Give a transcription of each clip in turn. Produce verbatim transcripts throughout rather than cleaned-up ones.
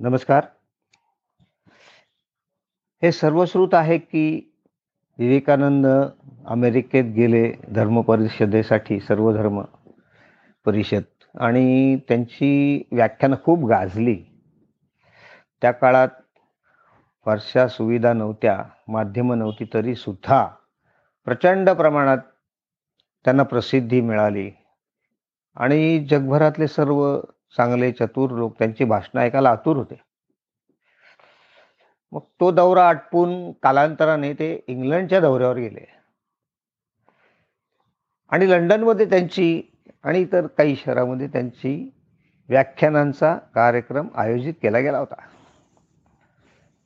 नमस्कार. हे सर्वश्रुत आहे की विवेकानंद अमेरिकेत गेले धर्म परिषदेसाठी, सर्वधर्म परिषद, आणि त्यांची व्याख्यानं खूप गाजली. त्या काळात फारशा सुविधा नव्हत्या, माध्यमं नव्हती, तरीसुद्धा प्रचंड प्रमाणात त्यांना प्रसिद्धी मिळाली आणि जगभरातले सर्व चांगले चतुर लोक त्यांची भाषणं ऐकायला आतुर होते. मग तो दौरा आटपून कालांतराने ते इंग्लंडच्या दौऱ्यावर गेले आणि लंडनमध्ये त्यांची आणि इतर काही शहरामध्ये त्यांची व्याख्यानांचा कार्यक्रम आयोजित केला गेला होता.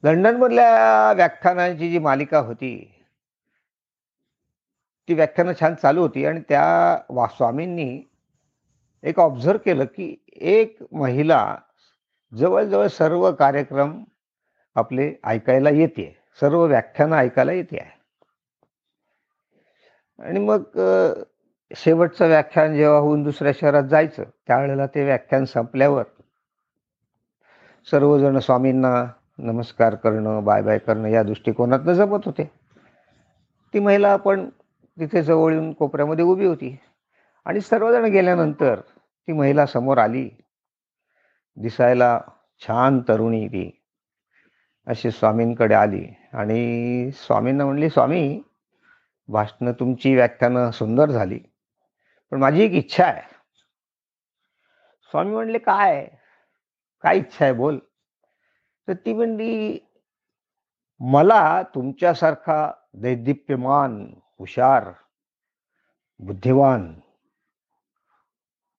लंडनमधल्या व्याख्यानांची जी मालिका होती ती व्याख्यानं छान चालू होती आणि त्या स्वामींनी एक ऑब्झर्व केलं की एक महिला जवळजवळ सर्व कार्यक्रम आपले ऐकायला येते, सर्व व्याख्यानं ऐकायला येते आहे. आणि मग शेवटचं व्याख्यान जेव्हा होऊन दुसऱ्या शहरात जायचं त्यावेळेला ते व्याख्यान संपल्यावर सर्वजण स्वामींना नमस्कार करणं, बाय बाय करणं या दृष्टिकोनातनं जमत होते. ती महिला पण तिथे जवळ येऊन कोपऱ्यामध्ये उभी होती आणि सर्वजण गेल्यानंतर ती महिला समोर आली. दिसायला छान तरुणी ती अशी स्वामींकडे आली आणि स्वामींना म्हणली, स्वामी भाषणं तुमची व्याख्यानं सुंदर झाली, पण माझी एक इच्छा आहे. स्वामी म्हणले, काय काय इच्छा आहे बोल. तर ती म्हणली, मला तुमच्यासारखा दैदिप्यमान, हुशार, बुद्धिवान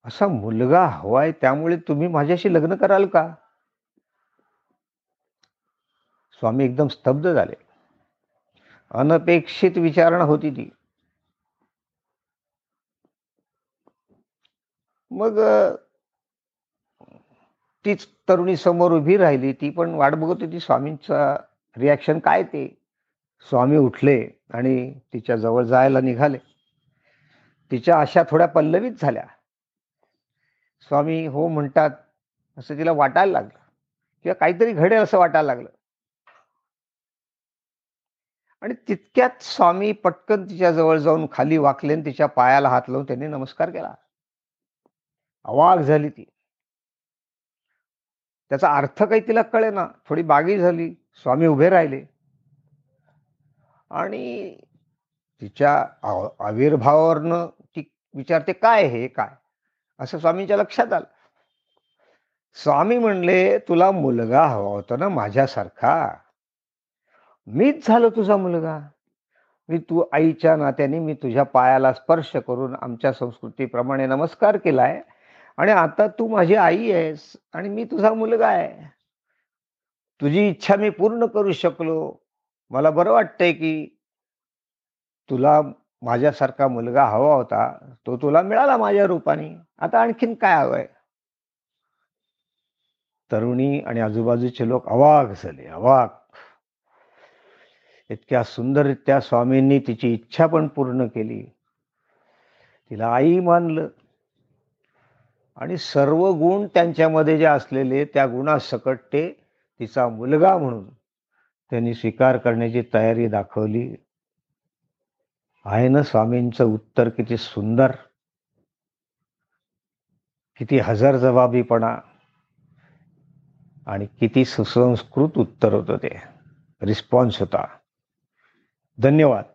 असा मुलगा हवाय, त्यामुळे तुम्ही माझ्याशी लग्न कराल का. स्वामी एकदम स्तब्ध झाले. अनपेक्षित विचारणा होती ती. मग तीच तरुणी समोर उभी राहिली, ती पण वाट बघत होती स्वामींचा रिॲक्शन काय ते. स्वामी उठले आणि तिच्या जवळ जायला निघाले. तिच्या आशा थोड्या पल्लवित झाल्या. स्वामी हो म्हणतात असं तिला वाटायला लागलं किंवा काहीतरी घडेल असं वाटायला लागलं. आणि तितक्यात स्वामी पटकन तिच्या जवळ जाऊन खाली वाकले आणि तिच्या पायाला हात लावून त्यांनी नमस्कार केला. अवाक झाली ती. त्याचा अर्थ काही तिला कळेना, थोडी बागी झाली. स्वामी उभे राहिले आणि तिच्या आविर्भावावरनं ती विचारते, काय हे काय असं स्वामींच्या लक्षात आलं. स्वामी म्हणले, तुला मुलगा हवा होता ना माझ्यासारखा, मीच झालो तुझा मुलगा. मी तू आईच्या नात्याने मी तुझ्या पायाला स्पर्श करून आमच्या संस्कृतीप्रमाणे नमस्कार केलाय आणि आता तू माझी आई आहेस आणि मी तुझा मुलगा आहे. तुझी इच्छा मी पूर्ण करू शकलो. मला बरं वाटतंय की तुला माझ्यासारखा मुलगा हवा होता, तो तुला मिळाला माझ्या रूपाने. आता आणखीन काय हवंय. तरुणी आणि आजूबाजूचे लोक अवाक झाले, अवाक. इतक्या सुंदररित्या स्वामींनी तिची इच्छा पण पूर्ण केली, तिला आई मानलं आणि सर्व गुण त्यांच्यामध्ये जे असलेले त्या गुणासकट ते तिचा मुलगा म्हणून त्यांनी स्वीकार करण्याची तयारी दाखवली आहे ना. स्वामींचं उत्तर किती सुंदर, किती हजर जबाबीपणा आणि किती सुसंस्कृत उत्तर होतं ते, रिस्पॉन्स होता. धन्यवाद.